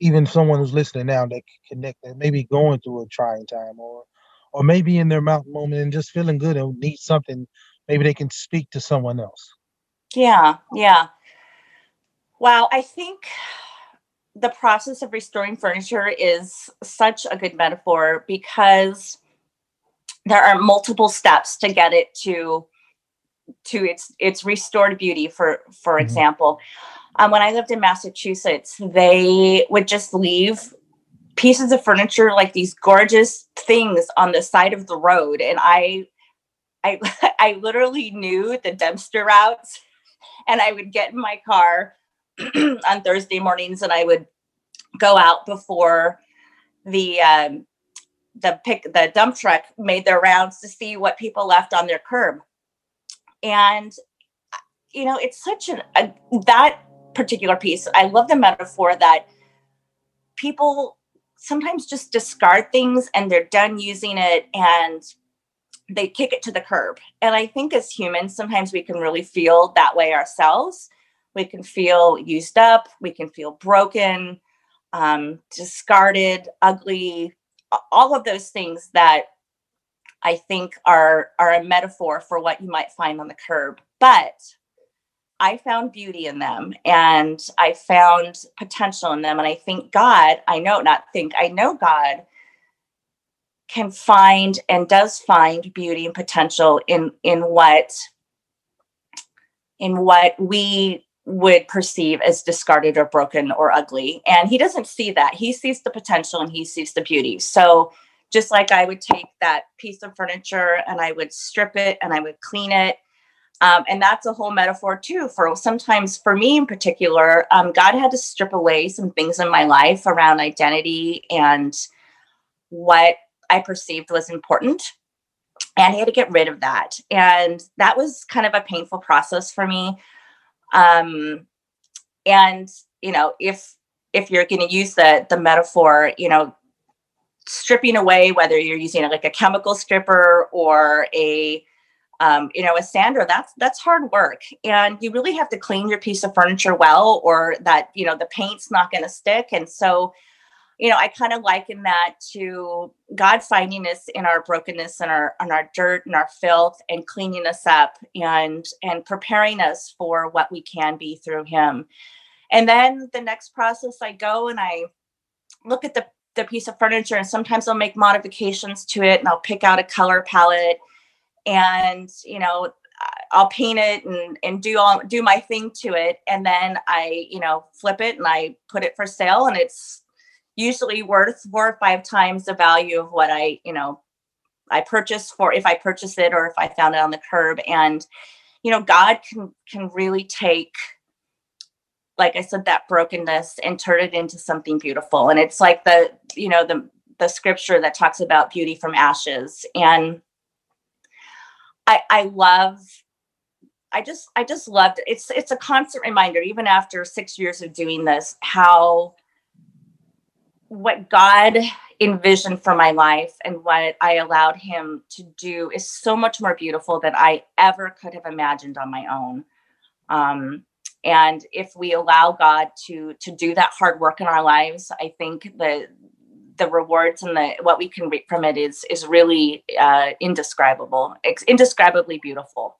even someone who's listening now that can connect, that maybe going through a trying time or or maybe in their mountain moment and just feeling good and need something. Maybe they can speak to someone else. Yeah, yeah. Wow, I think the process of restoring furniture is such a good metaphor because there are multiple steps to get it to, to its, its restored beauty. For, for mm-hmm. example, um, when I lived in Massachusetts, they would just leave pieces of furniture, like these gorgeous things on the side of the road. And I, I, I literally knew the dumpster routes, and I would get in my car on Thursday mornings, and I would go out before the um, the pick the dump truck made their rounds to see what people left on their curb. And you know, it's such an a, that particular piece. I love the metaphor that people sometimes just discard things, and they're done using it, and they kick it to the curb. And I think as humans, sometimes we can really feel that way ourselves. We can feel used up. We can feel broken, um, discarded, ugly, all of those things that I think are, are a metaphor for what you might find on the curb. But I found beauty in them, and I found potential in them. And I think God, I know, not think, I know God can find and does find beauty and potential in, in what, in what we would perceive as discarded or broken or ugly. And he doesn't see that. He sees the potential, and he sees the beauty. So just like I would take that piece of furniture, and I would strip it, and I would clean it. Um, and that's a whole metaphor too, for sometimes for me in particular, um, God had to strip away some things in my life around identity and what I perceived was important. And he had to get rid of that. And that was kind of a painful process for me. Um, and, you know, if if you're going to use the the metaphor, you know, stripping away, whether you're using like a chemical stripper or a, um, you know, a sander, that's, that's hard work. And you really have to clean your piece of furniture well, or that, you know, the paint's not going to stick. And so, you know, I kind of liken that to God finding us in our brokenness and our, and our dirt and our filth, and cleaning us up and, and preparing us for what we can be through him. And then the next process, I go and I look at the, the piece of furniture, and sometimes I'll make modifications to it, and I'll pick out a color palette, and, you know, I'll paint it and, and do all, do my thing to it. And then I, you know, flip it and I put it for sale, and it's usually worth four or five times the value of what I, you know, I purchased for, if I purchased it, or if I found it on the curb. And, you know, God can, can really take, like I said, that brokenness and turn it into something beautiful. And it's like the, you know, the, the scripture that talks about beauty from ashes. And I, I love, I just, I just loved it. It's, it's a constant reminder, even after six years of doing this, how, what God envisioned for my life and what I allowed him to do is so much more beautiful than I ever could have imagined on my own. Um, And if we allow God to to do that hard work in our lives, I think the the rewards and the what we can reap from it is is really uh, indescribable. It's indescribably beautiful.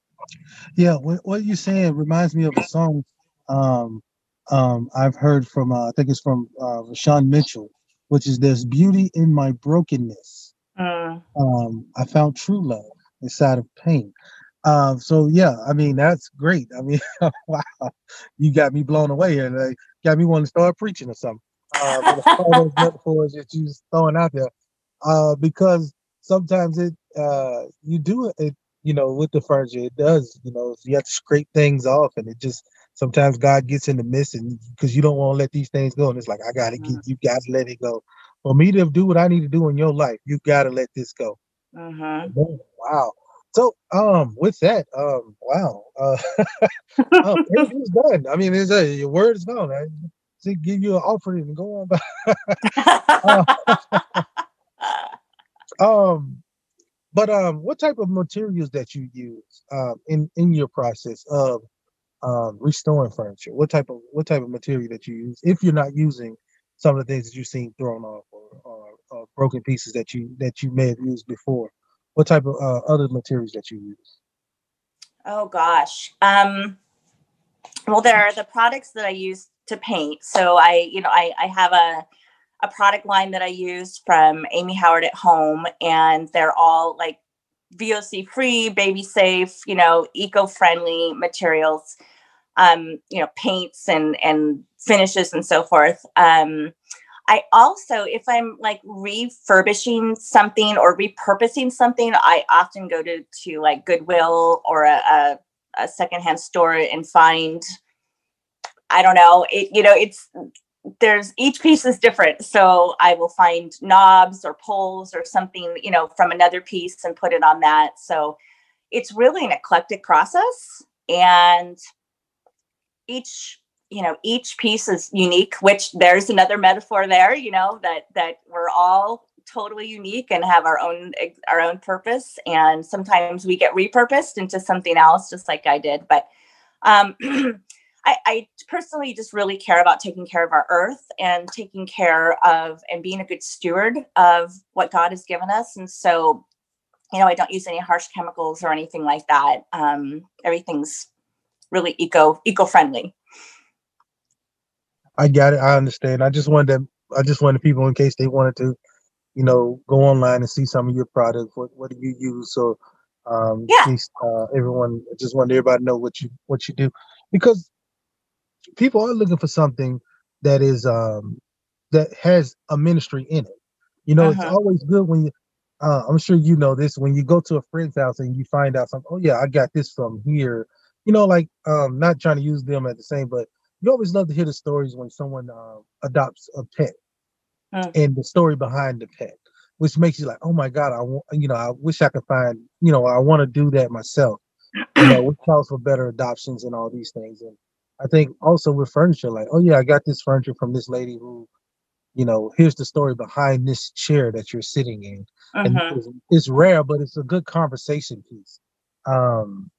Yeah, what you're saying reminds me of a song um, um, I've heard from uh, I think it's from uh, Rashawn Mitchell, which is "There's beauty in my brokenness. Mm. Um, I found true love inside of pain." Um, so yeah, I mean, that's great. I mean, wow, you got me blown away here. Like, got me wanting to start preaching or something. Uh, all those metaphors that you're throwing out there, uh, because sometimes it, uh, you do it, you know, with the furniture, it does, you know, you have to scrape things off, and it just, sometimes God gets in the midst, and because you don't want to let these things go. And it's like, I got to get, you got to let it go. For me to do what I need to do in your life, you got to let this go. Uh-huh. Oh, wow. So, um, with that, um, wow, uh, um, it was done. I mean, it's a, your word is gone. I should give you an offering and go on. By. um, um, but um, what type of materials that you use um in, in your process of um restoring furniture? What type of what type of material that you use if you're not using some of the things that you've seen thrown off, or, or, or broken pieces that you that you may have used before? What type of uh, other materials that you use? Oh, gosh. Um, well, there are the products that I use to paint. So I, you know, I, I have a, a product line that I use from Amy Howard at Home, and they're all like V O C free, baby safe, you know, eco-friendly materials, um, you know, paints and, and finishes and so forth. Um, I also, if I'm like refurbishing something or repurposing something, I often go to, to like Goodwill or a, a, a secondhand store and find, I don't know, it, you know, it's, there's, each piece is different. So I will find knobs or poles or something, you know, from another piece and put it on that. So it's really an eclectic process, and each you know, each piece is unique, which there's another metaphor there, you know, that, that we're all totally unique and have our own, our own purpose. And sometimes we get repurposed into something else, just like I did. But, um, I, I personally just really care about taking care of our earth and taking care of, and being a good steward of what God has given us. And so, you know, I don't use any harsh chemicals or anything like that. Um, everything's really eco, eco-friendly. I got it. I understand. I just wanted to, I just wanted people, in case they wanted to, you know, go online and see some of your products. What what do you use? So, um, yeah. Least, uh, everyone, I just wanted everybody to know what you what you do, because people are looking for something that is um, that has a ministry in it. You know, uh-huh. It's always good when you. Uh, I'm sure you know this, when you go to a friend's house and you find out something. Oh yeah, I got this from here. You know, like um, not trying to use them at the same, but. You always love to hear the stories when someone uh, adopts a pet mm. and the story behind the pet, which makes you like, oh my God, I want, you know, I wish I could find, you know, I want to do that myself. You know, which calls for better adoptions and all these things. And I think also with furniture, like, oh yeah, I got this furniture from this lady who, you know, here's the story behind this chair that you're sitting in. Uh-huh. And it's, it's rare, but it's a good conversation piece, um,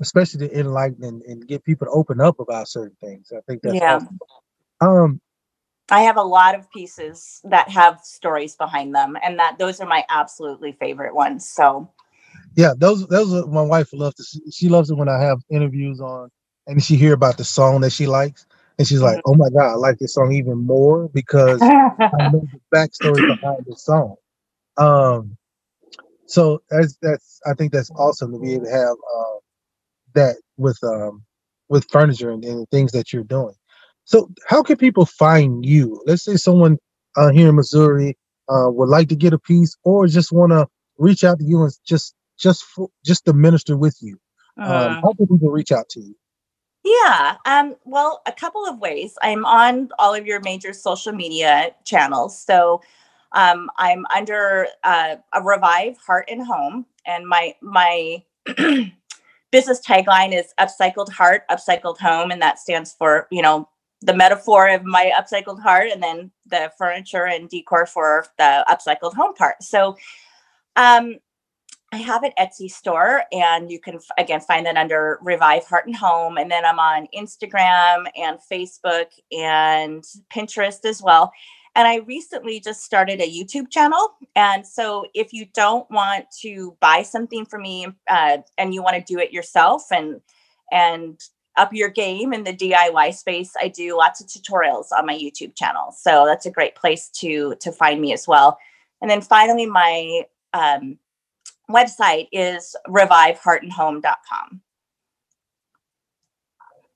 especially to enlighten and, and get people to open up about certain things. I think that's yeah. awesome. Um, I have a lot of pieces that have stories behind them, and that those are my absolutely favorite ones. So, yeah, those those are, my wife loves to. She loves it when I have interviews on, and she hear about the song that she likes, and she's like, "Oh my God, I like this song even more because I know the backstory behind the song." Um, so that's that's I think that's awesome to be able to have uh, that with um, with furniture and, and things that you're doing. So how can people find you? Let's say someone uh, here in Missouri uh, would like to get a piece or just want to reach out to you and just just just to minister with you. Um, uh, how can people reach out to you? Yeah. Um, well, a couple of ways. I'm on all of your major social media channels. So um, I'm under uh, a Revive Heart and Home, and my my business tagline is Upcycled Heart, Upcycled Home, and that stands for, you know, the metaphor of my upcycled heart, and then the furniture and decor for the upcycled home part. So um, I have an Etsy store, and you can, again, find that under Revive Heart and Home. And then I'm on Instagram and Facebook and Pinterest as well. And I recently just started a YouTube channel. And so if you don't want to buy something from me uh, and you want to do it yourself and, and, up your game in the D I Y space, I do lots of tutorials on my YouTube channel. So that's a great place to, to find me as well. And then finally, my um, website is revive heart and home dot com.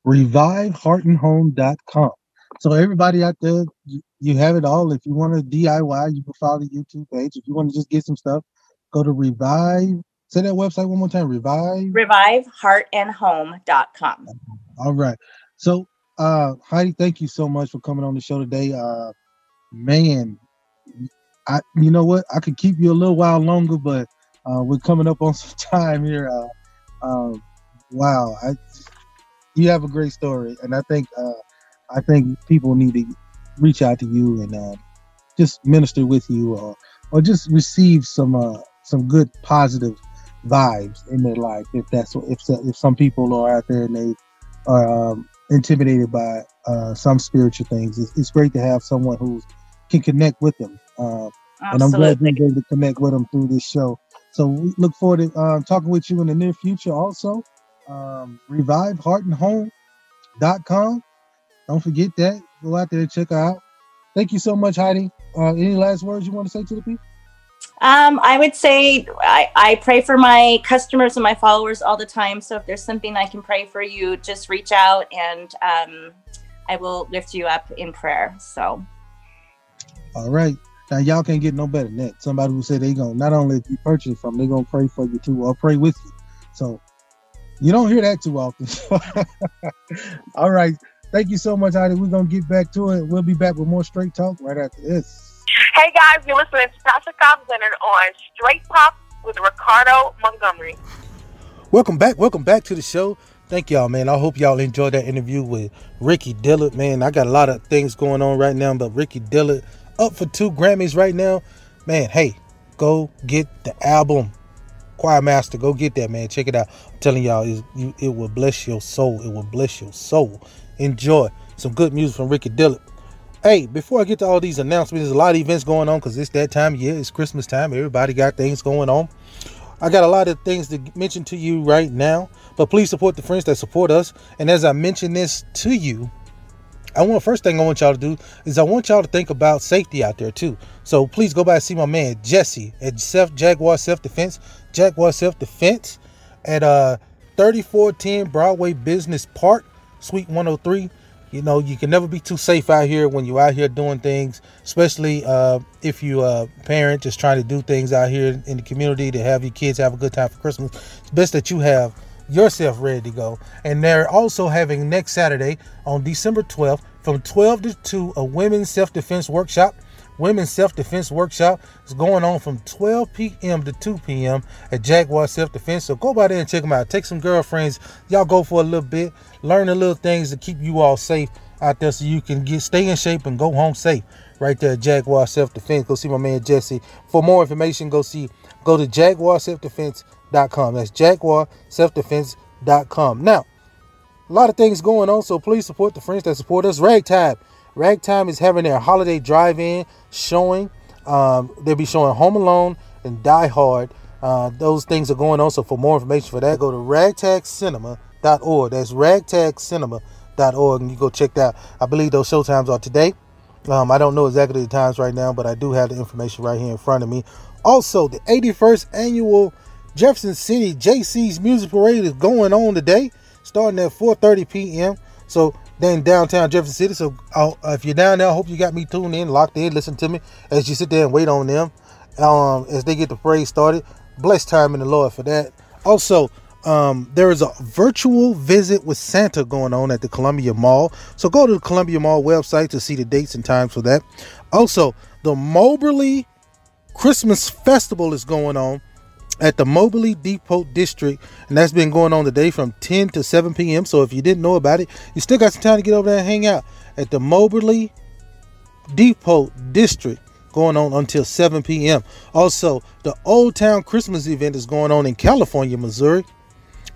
revive heart and home dot com. So everybody out there, you, you have it all. If you want to D I Y, you can follow the YouTube page. If you want to just get some stuff, go to Revive. Say that website one more time. Revive. revive heart and home dot com. All right. So, uh, Heidi, thank you so much for coming on the show today. Uh, man, I you know what? I could keep you a little while longer, but uh, we're coming up on some time here. Uh, um, wow, I, you have a great story, and I think uh, I think people need to reach out to you and uh, just minister with you, or or just receive some uh, some good positive vibes in their life. If that's what, if if some people are out there and they are um, intimidated by uh, some spiritual things, it's, it's great to have someone who can connect with them. Uh, and I'm glad we were able to connect with them through this show. So we look forward to um, talking with you in the near future. Also, um, revive heart and home dot com. Don't forget that. Go out there and check her out. Thank you so much, Heidi. Uh, any last words you want to say to the people? Um, I would say I, I pray for my customers and my followers all the time. So if there's something I can pray for you, just reach out, and um, I will lift you up in prayer. So. All right. Now, y'all can't get no better than that. Somebody who said they're going to, not only if you purchase from, they're going to pray for you too, or pray with you. So you don't hear that too often. All right. Thank you so much, Heidi. We're going to get back to it. We'll be back with more Straight Talk right after this. Hey guys, you're listening to Tasha Cobb Leonard on Straight Talk with Ricardo Montgomery. Welcome back. Welcome back to the show. Thank y'all, man. I hope y'all enjoyed that interview with Ricky Dillard, man. I got a lot of things going on right now, but Ricky Dillard up for two Grammys right now. Man, hey, go get the album. Choir Master, go get that, man. Check it out. I'm telling y'all, it will bless your soul. It will bless your soul. Enjoy some good music from Ricky Dillard. Hey, before I get to all these announcements, there's a lot of events going on because it's that time of year. It's Christmas time. Everybody got things going on. I got a lot of things to mention to you right now, but please support the friends that support us. And as I mention this to you, I want first thing I want y'all to do is I want y'all to think about safety out there too. So please go by and see my man Jesse at Self Jaguar Self Defense, Jaguar Self Defense at uh thirty-four ten Broadway Business Park, Suite one oh three. You know, you can never be too safe out here when you're out here doing things, especially uh, if you're a parent just trying to do things out here in the community to have your kids have a good time for Christmas. It's best that you have yourself ready to go. And they're also having next Saturday on December twelfth from twelve to two, a women's self-defense workshop Women's Self-Defense Workshop is going on from twelve p.m. to two p.m. at Jaguar Self-Defense. So go by there and check them out. Take some girlfriends. Y'all go for a little bit. Learn the little things to keep you all safe out there so you can get stay in shape and go home safe. Right there at Jaguar Self-Defense. Go see my man Jesse. For more information, go see go to jaguar self defense dot com. That's jaguar self defense dot com. Now, a lot of things going on, so please support the friends that support us. Ragtime. Ragtime is having their holiday drive-in showing. Um, they'll be showing Home Alone and Die Hard. Uh, those things are going on. So for more information for that, go to ragtag cinema dot org. That's ragtag cinema dot org, and you go check that out. I believe those showtimes are today. Um, I don't know exactly the times right now, but I do have the information right here in front of me. Also, the eighty-first annual Jefferson City J C's Music Parade is going on today, starting at four thirty p.m. So they're in downtown Jefferson City. So I'll, if you're down there, I hope you got me tuned in, locked in, listen to me as you sit there and wait on them um, as they get the parade started. Blessed time in the Lord for that. Also, um, there is a virtual visit with Santa going on at the Columbia Mall. So go to the Columbia Mall website to see the dates and times for that. Also, the Moberly Christmas Festival is going on at the Moberly Depot District, and that's been going on today from ten to seven p.m. So if you didn't know about it, you still got some time to get over there and hang out at the Moberly Depot District, going on until seven p.m. Also, the Old Town Christmas event is going on in California, Missouri.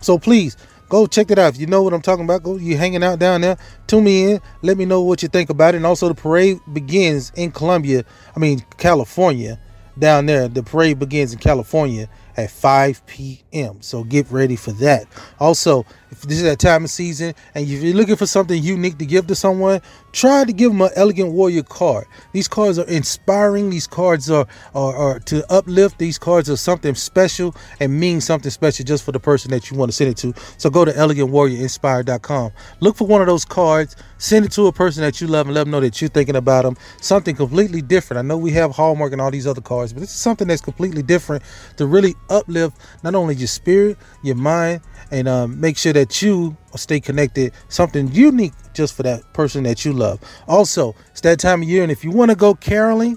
So please go check it out. If you know what I'm talking about, go. You hanging out down there, tune me in. Let me know what you think about it. And also, the parade begins in Columbia. I mean, California. Down there, the parade begins in California at five p.m. So get ready for that. Also, if this is that time of season and if you're looking for something unique to give to someone, try to give them an Elegant Warrior card. These cards are inspiring. These cards are, are, are to uplift. These cards are something special and mean something special just for the person that you want to send it to. So go to elegant warrior inspired dot com. Look for one of those cards. Send it to a person that you love and let them know that you're thinking about them. Something completely different. I know we have Hallmark and all these other cards, but this is something that's completely different to really uplift not only your spirit, your mind, and um, make sure that you stay connected. Something unique just for that person that you love. Also, it's that time of year, and if you want to go caroling,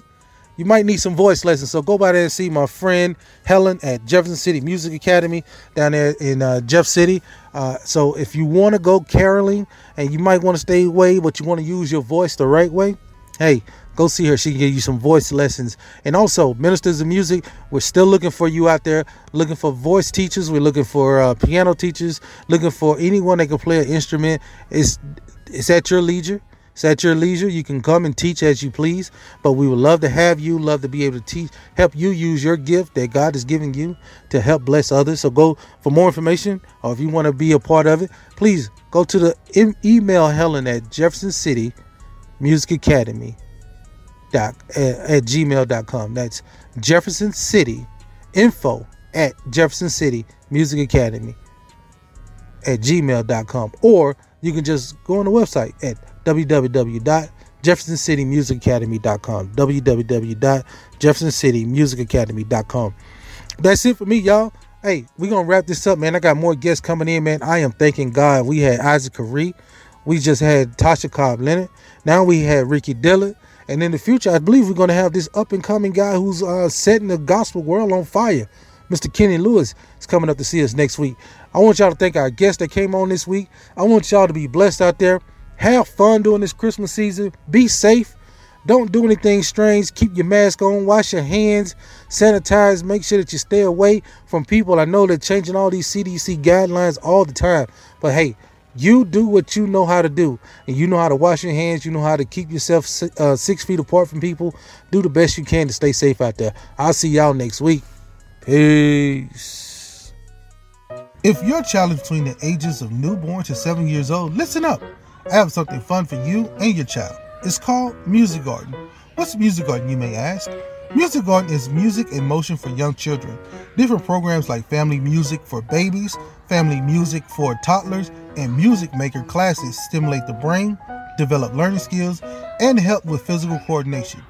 you might need some voice lessons. So go by there and see my friend Helen at Jefferson City Music Academy down there in uh, Jeff City. Uh, so if you want to go caroling and you might want to stay away, but you want to use your voice the right way, hey, go see her. She can give you some voice lessons. And also, Ministers of Music, we're still looking for you out there, looking for voice teachers. We're looking for uh, piano teachers, looking for anyone that can play an instrument. It's, it's at your leisure. It's at your leisure. You can come and teach as you please, but we would love to have you, love to be able to teach, help you use your gift that God has given you to help bless others. So go for more information, or if you want to be a part of it, please go to the em- email Helen at Jefferson City Music Academy doc, at, at gmail dot com. That's Jefferson City info at Jefferson City Music Academy at gmail dot com, or you can just go on the website at w w w dot jefferson city music academy dot com. w w w dot jefferson city music academy dot com. That's it for me, y'all. Hey, we're going to wrap this up, man. I got more guests coming in, man. I am thanking God. We had Isaac Curry. We just had Tasha Cobb Leonard. Now we had Ricky Dillard. And in the future, I believe we're going to have this up-and-coming guy who's uh, setting the gospel world on fire. Mister Kenny Lewis is coming up to see us next week. I want y'all to thank our guests that came on this week. I want y'all to be blessed out there. Have fun during this Christmas season. Be safe. Don't do anything strange. Keep your mask on. Wash your hands. Sanitize. Make sure that you stay away from people. I know they're changing all these C D C guidelines all the time. But hey, you do what you know how to do. And you know how to wash your hands. You know how to keep yourself uh, six feet apart from people. Do the best you can to stay safe out there. I'll see y'all next week. Peace. If you're a child between the ages of newborn to seven years old, listen up. I have something fun for you and your child. It's called Music Garden. What's Music Garden, you may ask? Music Garden is music in motion for young children. Different programs like family music for babies, family music for toddlers, and music maker classes stimulate the brain, develop learning skills, and help with physical coordination.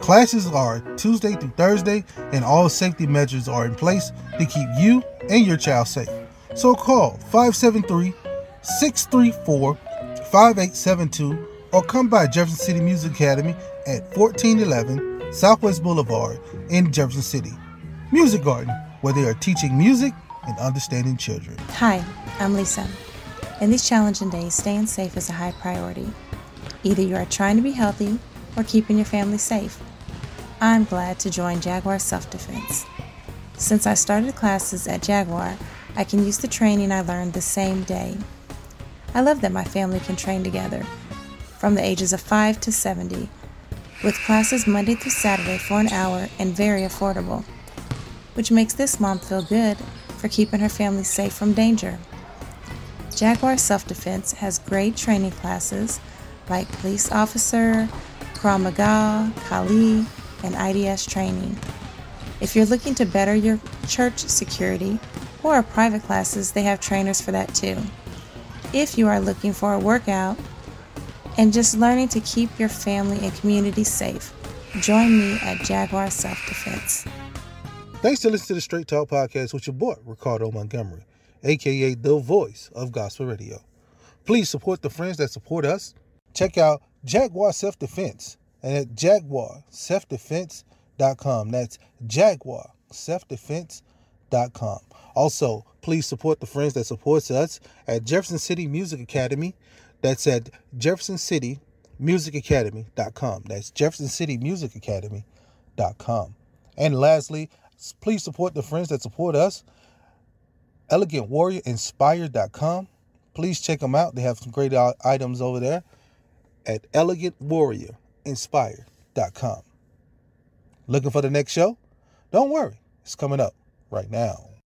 Classes are Tuesday through Thursday, and all safety measures are in place to keep you and your child safe. So call five seven three, six three four, five eight seven two or come by Jefferson City Music Academy at fourteen eleven Southwest Boulevard in Jefferson City. Music Garden, where they are teaching music and understanding children. Hi, I'm Lisa. In these challenging days, staying safe is a high priority. Either you are trying to be healthy or keeping your family safe. I'm glad to join Jaguar Self-Defense. Since I started classes at Jaguar, I can use the training I learned the same day. I love that my family can train together from the ages of five to seventy, with classes Monday through Saturday for an hour and very affordable, which makes this mom feel good for keeping her family safe from danger. Jaguar Self-Defense has great training classes like police officer, Krav Maga, Kali, and I D S training. If you're looking to better your church security or our private classes, they have trainers for that too. If you are looking for a workout and just learning to keep your family and community safe, join me at Jaguar Self-Defense. Thanks for listening to the Straight Talk Podcast with your boy, Ricardo Montgomery, a k a the voice of Gospel Radio. Please support the friends that support us. Check out Jaguar Self-Defense and at jaguar self defense dot com. That's jaguar self defense dot com. Also, please support the friends that supports us at Jefferson City Music Academy. That's at jefferson city music academy dot com. That's jefferson city music academy dot com. And lastly, please support the friends that support us, elegant warrior inspired dot com. Please check them out. They have some great items over there at elegant warrior inspired dot com. Looking for the next show? Don't worry, it's coming up right now.